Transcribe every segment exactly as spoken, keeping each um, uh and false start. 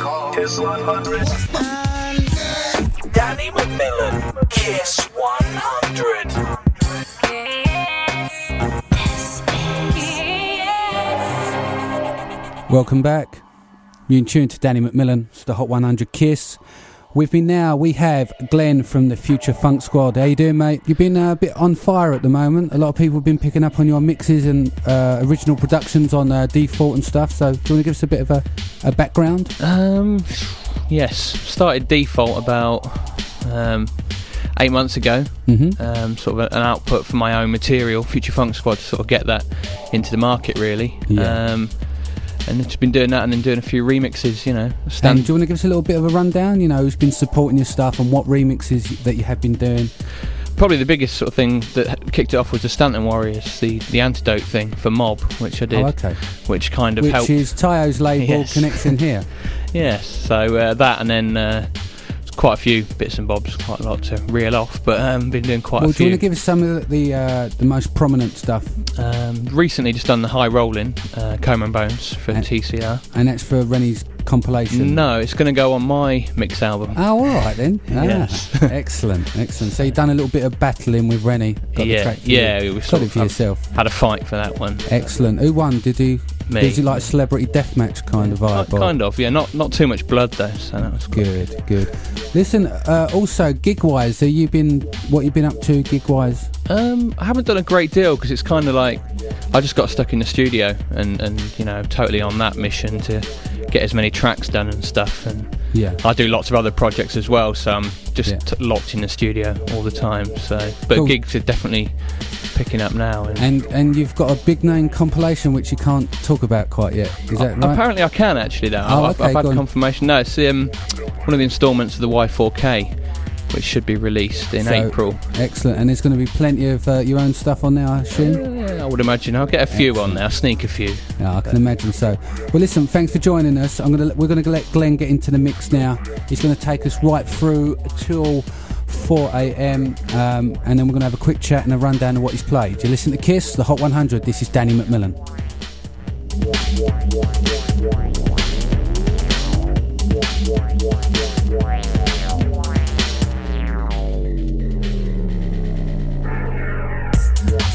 called Kiss one hundred. Um, Danny McMillan, Kiss one hundred. Welcome back. You're in tune to Danny McMillan. It's the Hot one hundred Kiss. With me now, we have Glenn from the Future Funk Squad. How you doing, mate? You've been uh, a bit on fire at the moment. A lot of people have been picking up on your mixes and uh, original productions on uh, Default and stuff. So, do you want to give us a bit of a, a background? Um, yes. Started Default about um, eight months ago. Mm-hmm. Um, sort of an output for my own material, Future Funk Squad, to sort of get that into the market, really. Yeah. Um, And just been doing that, and then doing a few remixes, you know. Stand- and do you want to give us a little bit of a rundown? You know, who's been supporting your stuff and what remixes that you have been doing? Probably the biggest sort of thing that kicked it off was the Stanton Warriors, the, the antidote thing for Mob, which I did. Oh, okay. Which kind of which helped. Which is Tayo's label, yes. Connection here. Yes. So uh, that, and then uh, quite a few bits and bobs, quite a lot to reel off, but I've um, been doing quite well, a few. Well, do you want to give us some of the uh, the most prominent stuff? Um, recently just done the High Rolling, uh, Comb and Bones for and, T C R. And that's for Rennie's compilation? No, it's going to go on my mix album. Oh, alright then. Ah, yes. Excellent, excellent. So you've done a little bit of battling with Rennie. Got yeah, the track for yeah. You. It was got it for yourself. Had a fight for that one. Excellent. Who won? Did he... Me. Is it like a celebrity deathmatch kind of vibe? Kind of, yeah. Not not too much blood though, so that was good. Good, good. Listen, uh, also gig-wise, have you been what you been up to gig-wise? Um, I haven't done a great deal because it's kind of like I just got stuck in the studio and, and you know totally on that mission to get as many tracks done and stuff. And yeah, I do lots of other projects as well, so I'm just yeah. t- locked in the studio all the time. So, but cool. Gigs are definitely picking up now. And, and and you've got a big name compilation which you can't talk about quite yet, is that right? Apparently I can actually though. Oh, I've, okay, I've had the confirmation. No, it's um, one of the instalments of the Y four K which should be released in so, April. Excellent. And there's going to be plenty of uh, your own stuff on there, I assume? Yeah, I would imagine. I'll get a few excellent. On there. I'll sneak a few. Yeah, I can imagine so. Well listen, thanks for joining us. I'm gonna We're going to let Glenn get into the mix now. He's going to take us right through till four a.m. um, and then we're going to have a quick chat and a rundown of what he's played. You listen to Kiss, the Hot one hundred. This is Danny McMillan.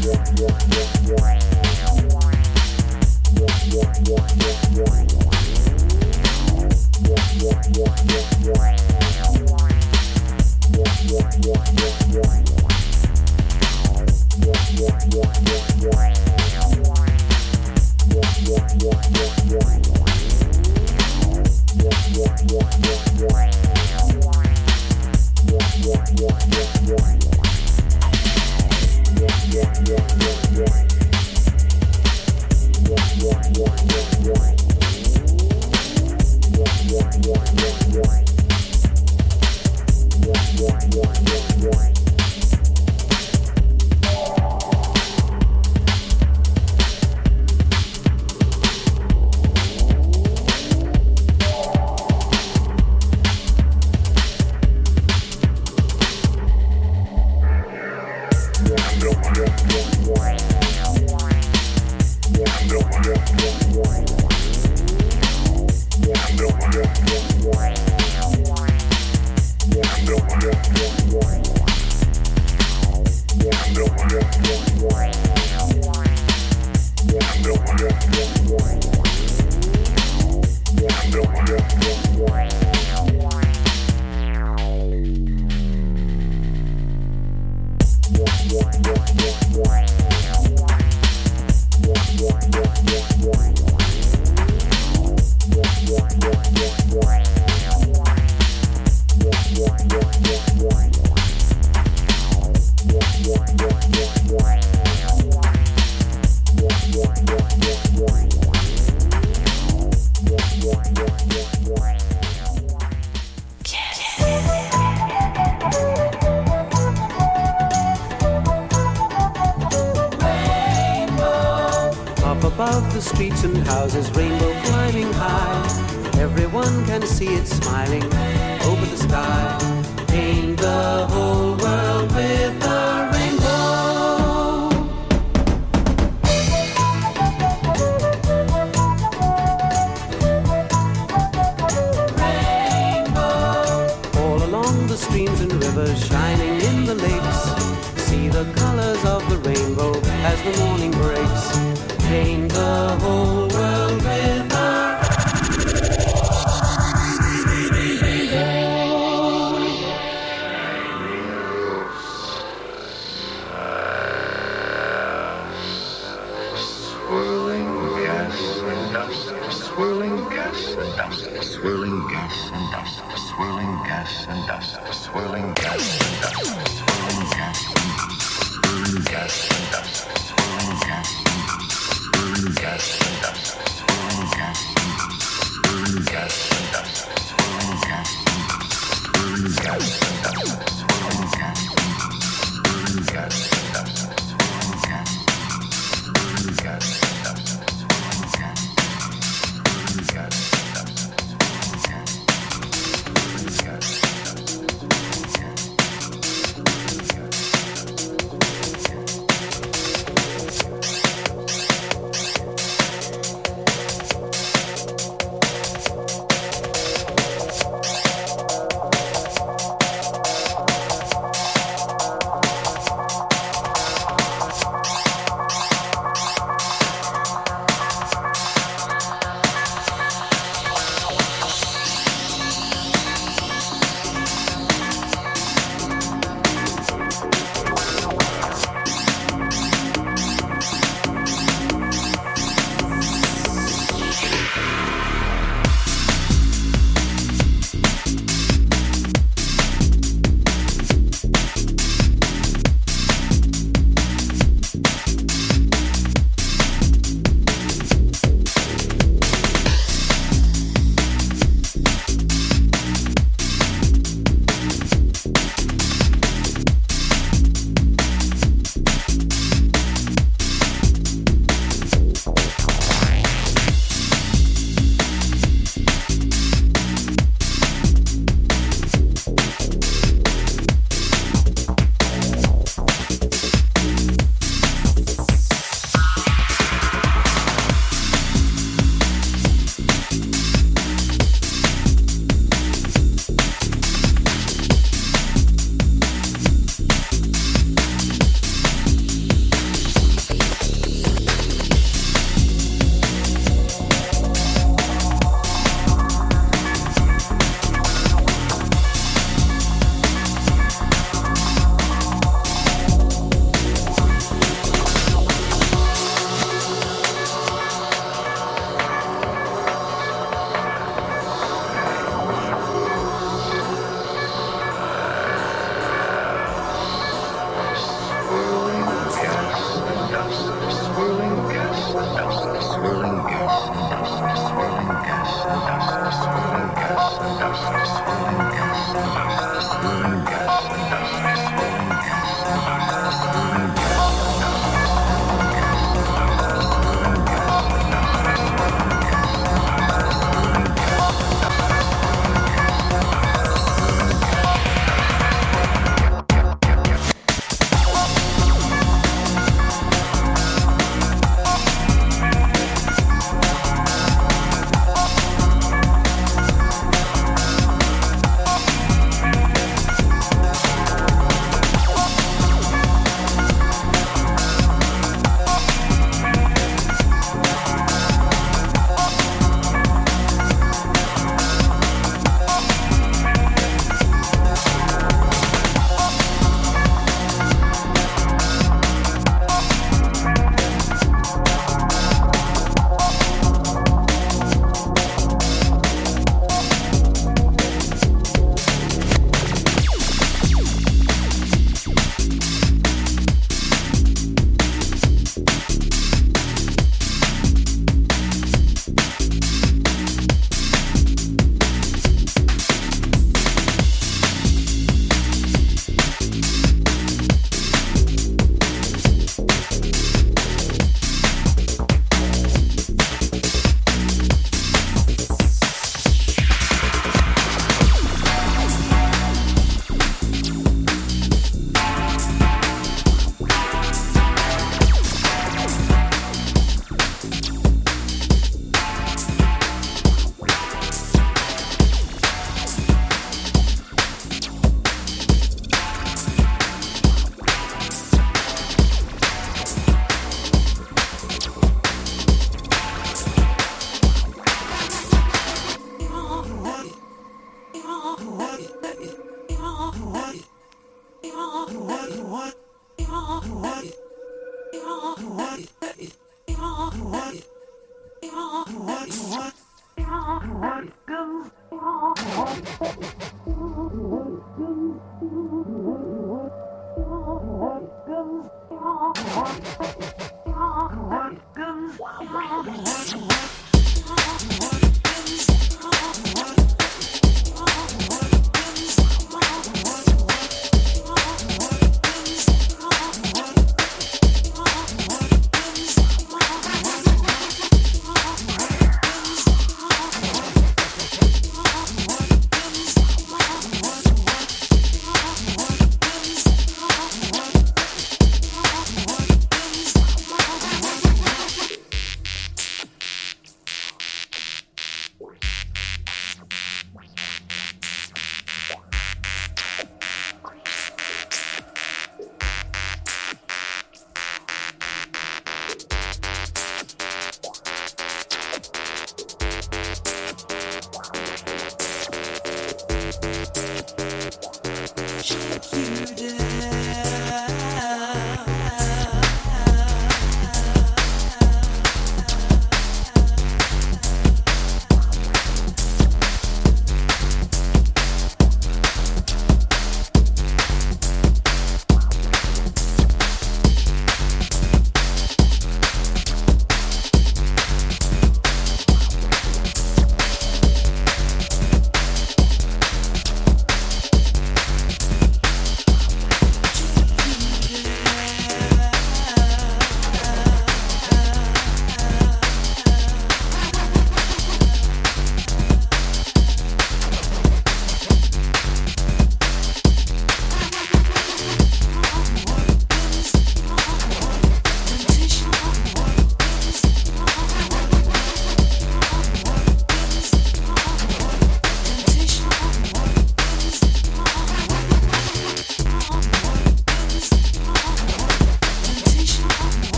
One, one, one, one, river shining in the lakes. See the colors of the rainbow as the morning breaks. Paint the whole world with our swirling gas and dust, the swirling gas and dust, the swirling gas and dust, the swirling gas and dust, the swirling gas and dust, the swirling gas and dust, the swirling gas and dust, the swirling gas and dust, the swirling gas and dust, the swirling gas and dust, the swirling gas and dust, the swirling gas and dust, the swirling gas and dust, the swirling gas, swirling gas and dust, swirling gas, swirling gas.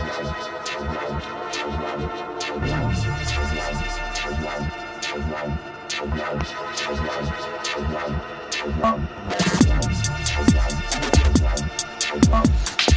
We'll be right back.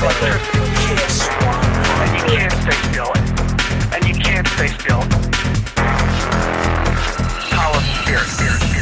Like brother. And you can't stay still. And you can't stay still. Hollow spirit, spirit, spirit, spirit.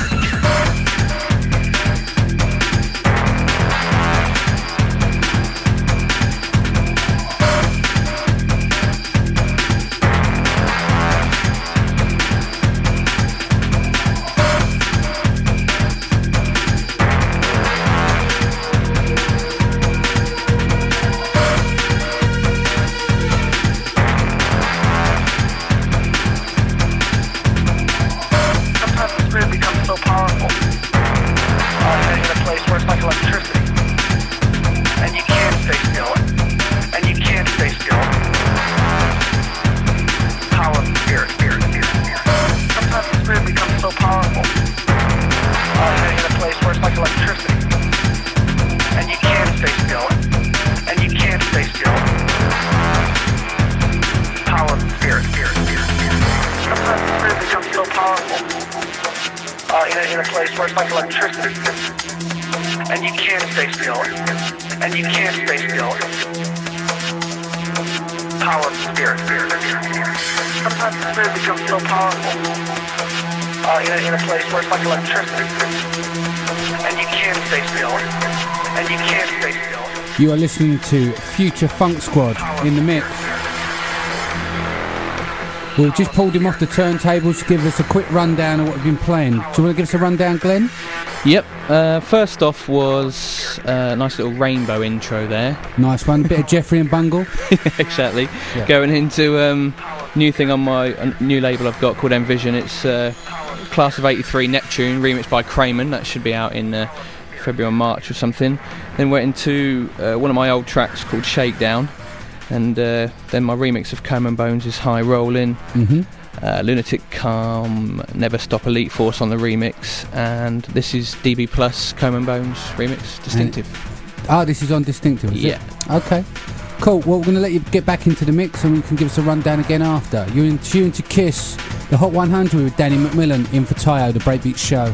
You are listening to Future Funk Squad in the mix. We've just pulled him off the turntables to give us a quick rundown of what we've been playing. Do you want to give us a rundown, Glenn? Yep. Uh, first off was a uh, nice little Rainbow intro there. Nice one. A bit of Geffrey and Bungle. Exactly. Yep. Going into um, new thing on my uh, new label I've got called Envision. It's uh, Class of eighty-three Neptune, remixed by Krayman. That should be out in Uh, February or March or something. Then went into uh, one of my old tracks called Shakedown, and uh, then my remix of Common Bones is High Rolling, mm-hmm. uh, Lunatic Calm, Never Stop, Elite Force on the remix, and this is D B Plus Common Bones remix, Distinctive. Ah, oh, this is on Distinctive, is yeah. it? Okay, cool. Well, we're going to let you get back into the mix and you can give us a rundown again after. You're in tune to Kiss, the Hot one hundred with Danny McMillan in for Tayo, The Breakbeat Show.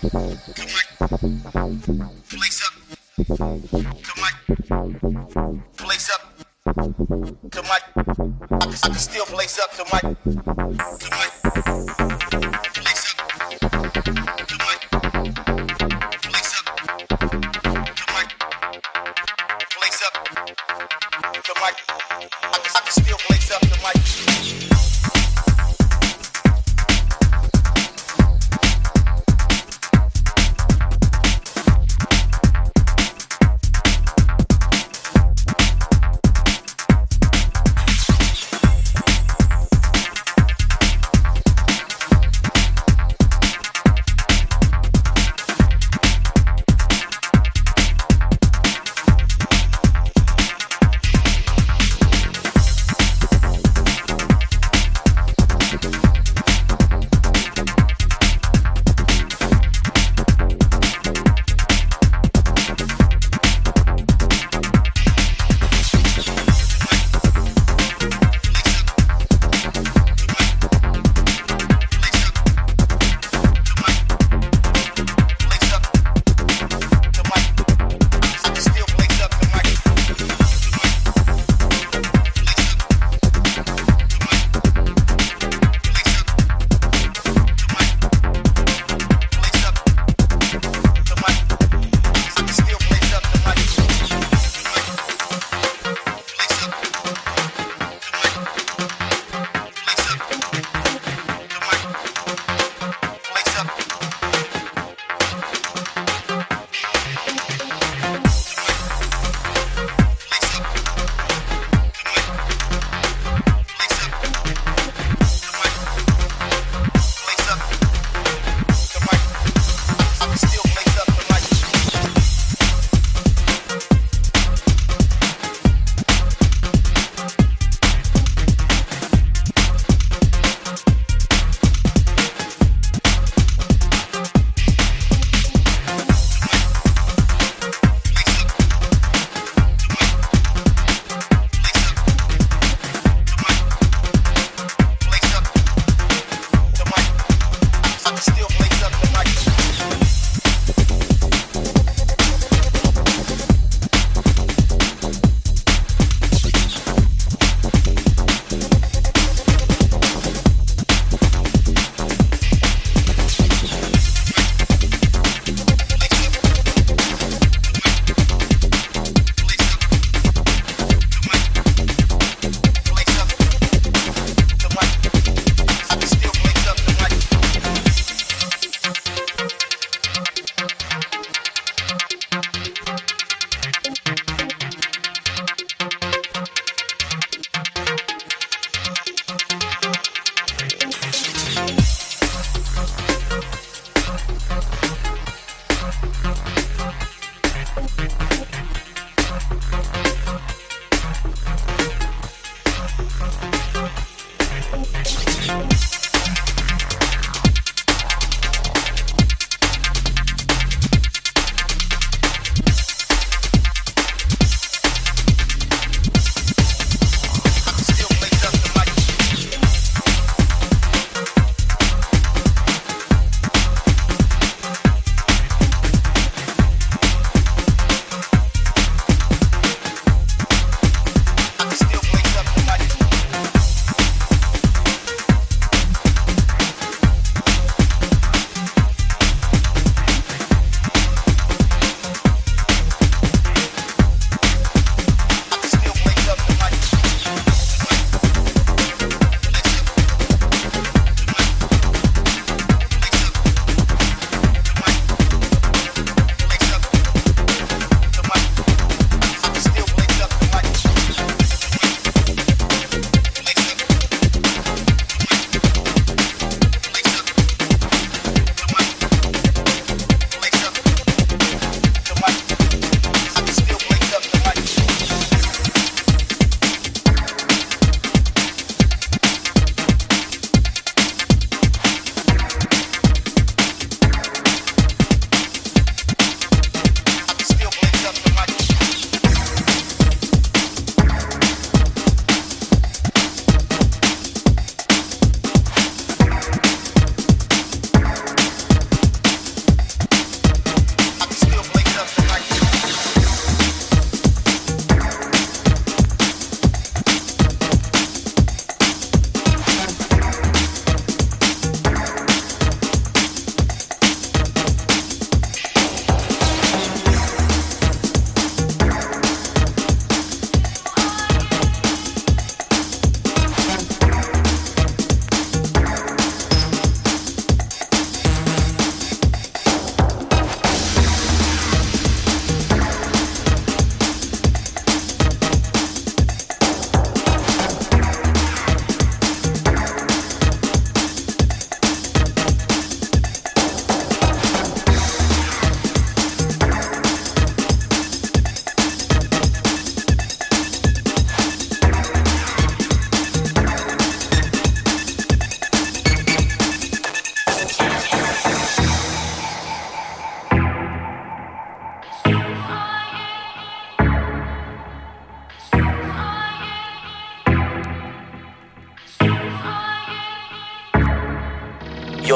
Blaze up. Come on. Blaze up. Come on. I can, I can still blaze up. Come on. Come on. Blaze up. Come on. Blaze up. Come on. Blaze up. Come on. I can, I can still blaze up. Come on.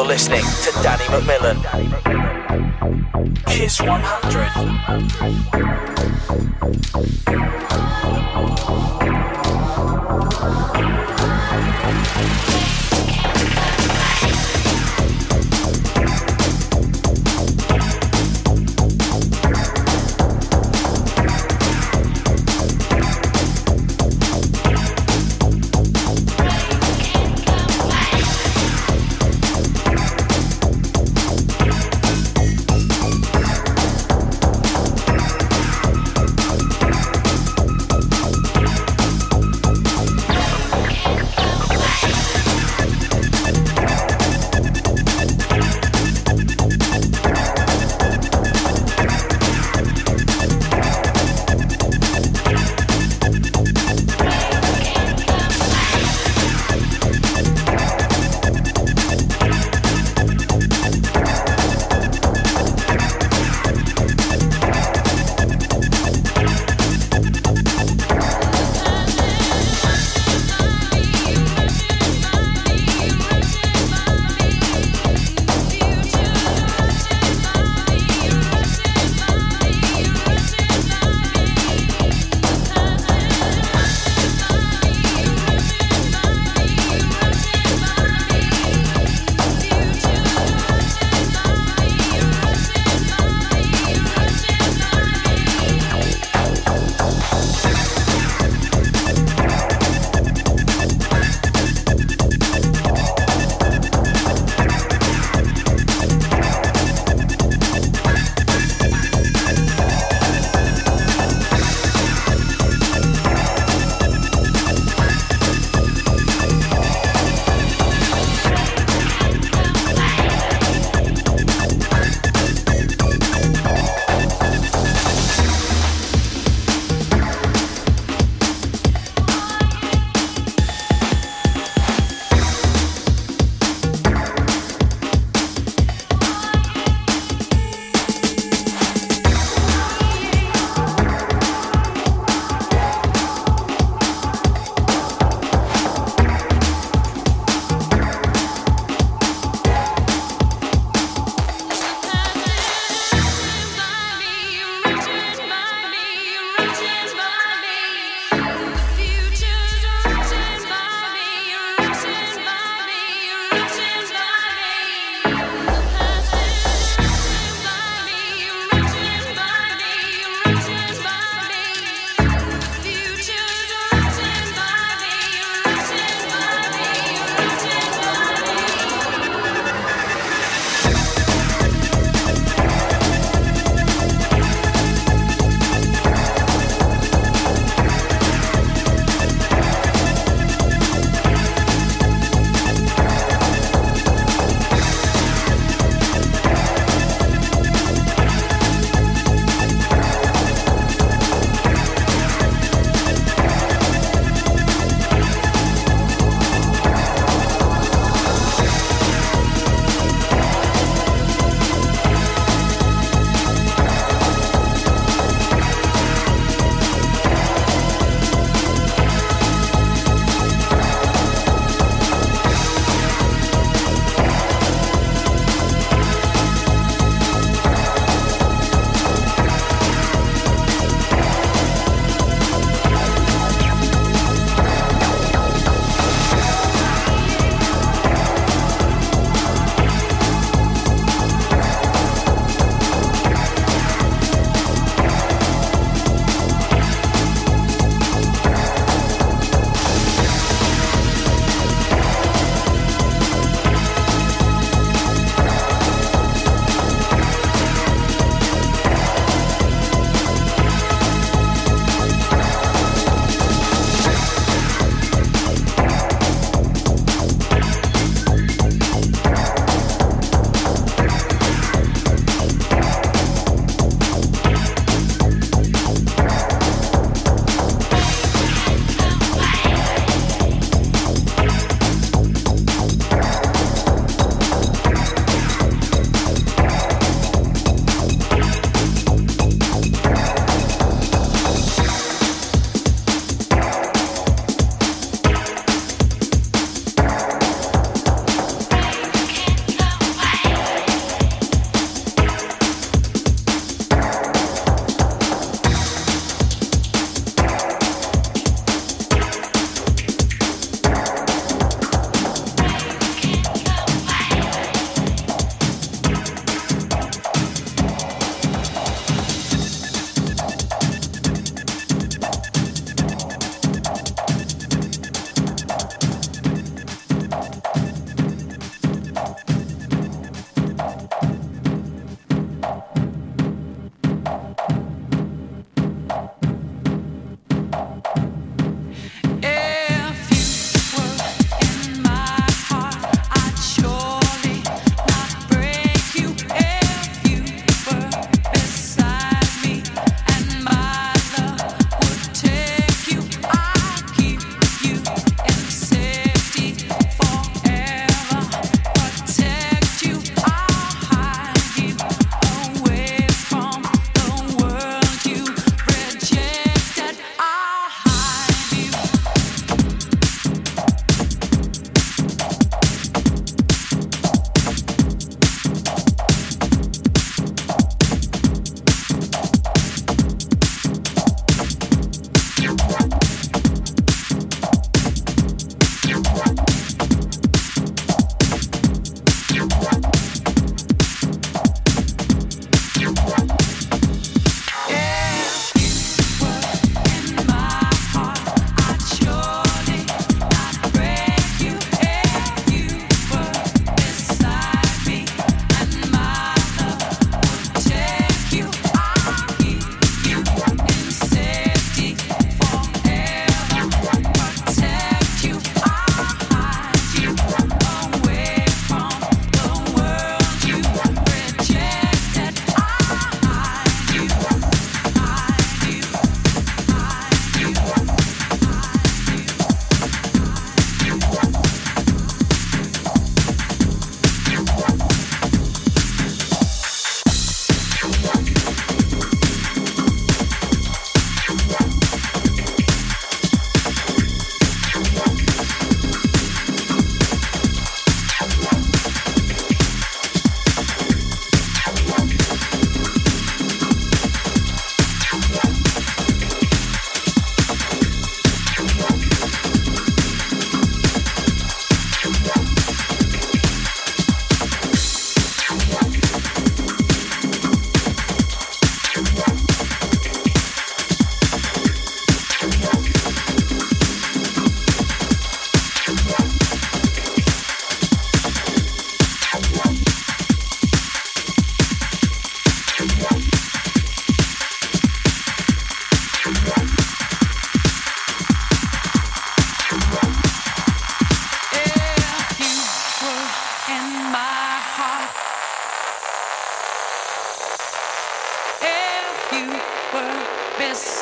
listening to Danny McMillan. Kiss one hundred.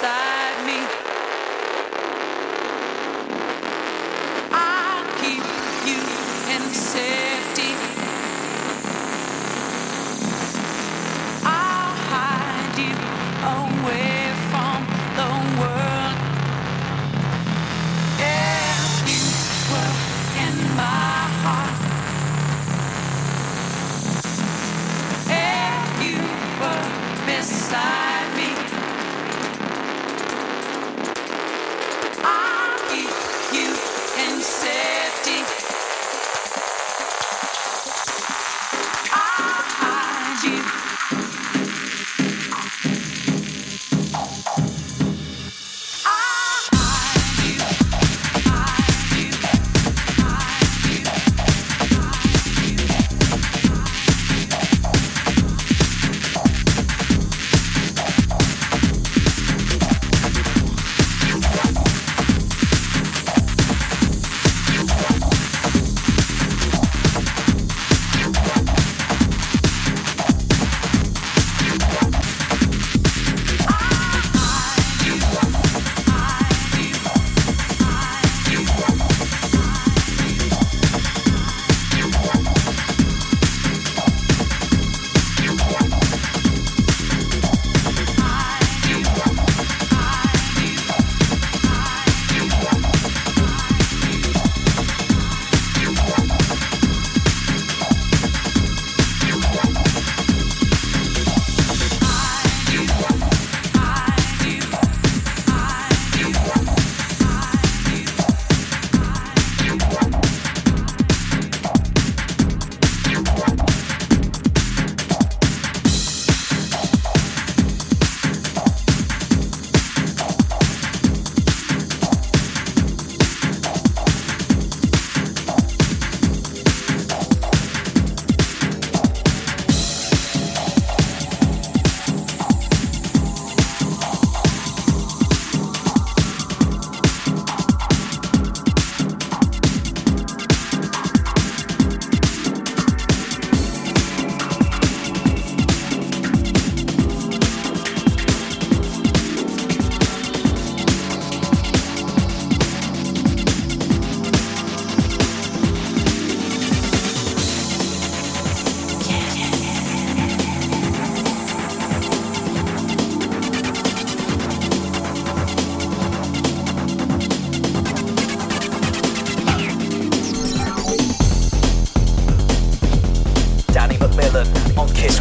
inside me. I keep you in safety. I'll hide you away from the world. If you were in my heart, if you were beside.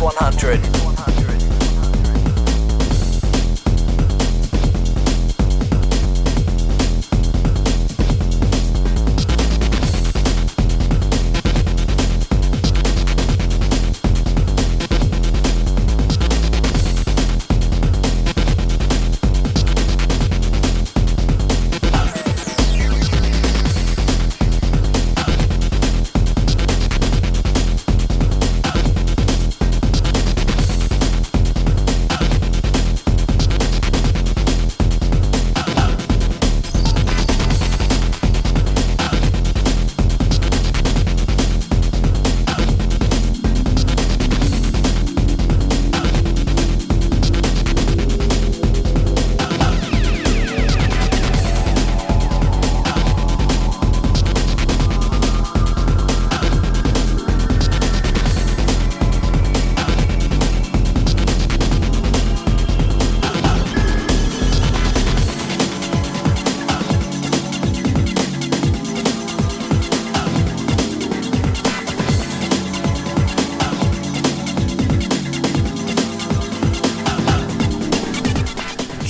one hundred.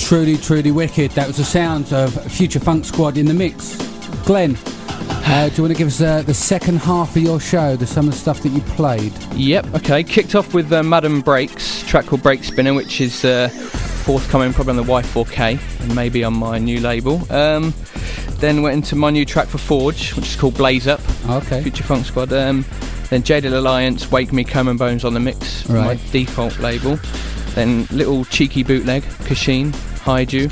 Truly, truly wicked. That was the sounds of Future Funk Squad in the mix. Glenn, uh, do you want to give us uh, the second half of your show, the summer stuff that you played? Yep, okay. Kicked off with uh, Madam Breaks, a track called Break Spinner, which is uh, forthcoming probably on the Y four K and maybe on my new label. Um, then went into my new track for Forge, which is called Blaze Up. Okay. Future Funk Squad. Um, then Jaded Alliance, Wake Me, Comb and Bones on the mix, right. My Default label. Then little cheeky bootleg, Kashin. Hide you.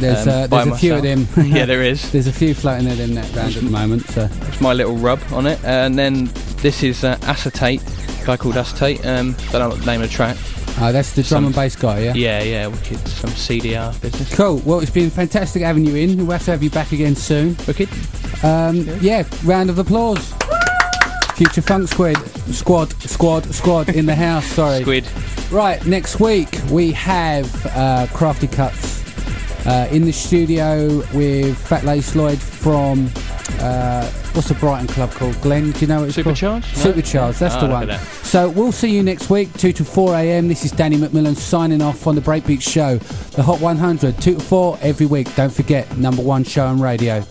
There's, um, uh, there's a myself. Few of them. Yeah, there is. There's a few floating in them that round at the moment. So it's my little rub on it. And then this is uh, Acetate, a guy called Acetate. Um, don't know what the name of the track. Oh, that's the drum some, and bass guy, yeah? Yeah, yeah, wicked. Some C D R business. Cool. Well, it's been fantastic having you in. We'll have to have you back again soon. Wicked. Um, yeah. yeah, round of applause. Future Funk Squad, squad, squad, squad in the house, sorry. Squid. Right, next week we have uh, Crafty Cuts uh, in the studio with Fat Lace Lloyd from... Uh, what's the Brighton club called? Glenn, do you know what it's Supercharged? called? Supercharged? Supercharged, that's oh, the one. So we'll see you next week, two to four a.m. This is Danny McMillan signing off on The Breakbeat Show. The Hot one hundred, two to four every week. Don't forget, number one show on radio.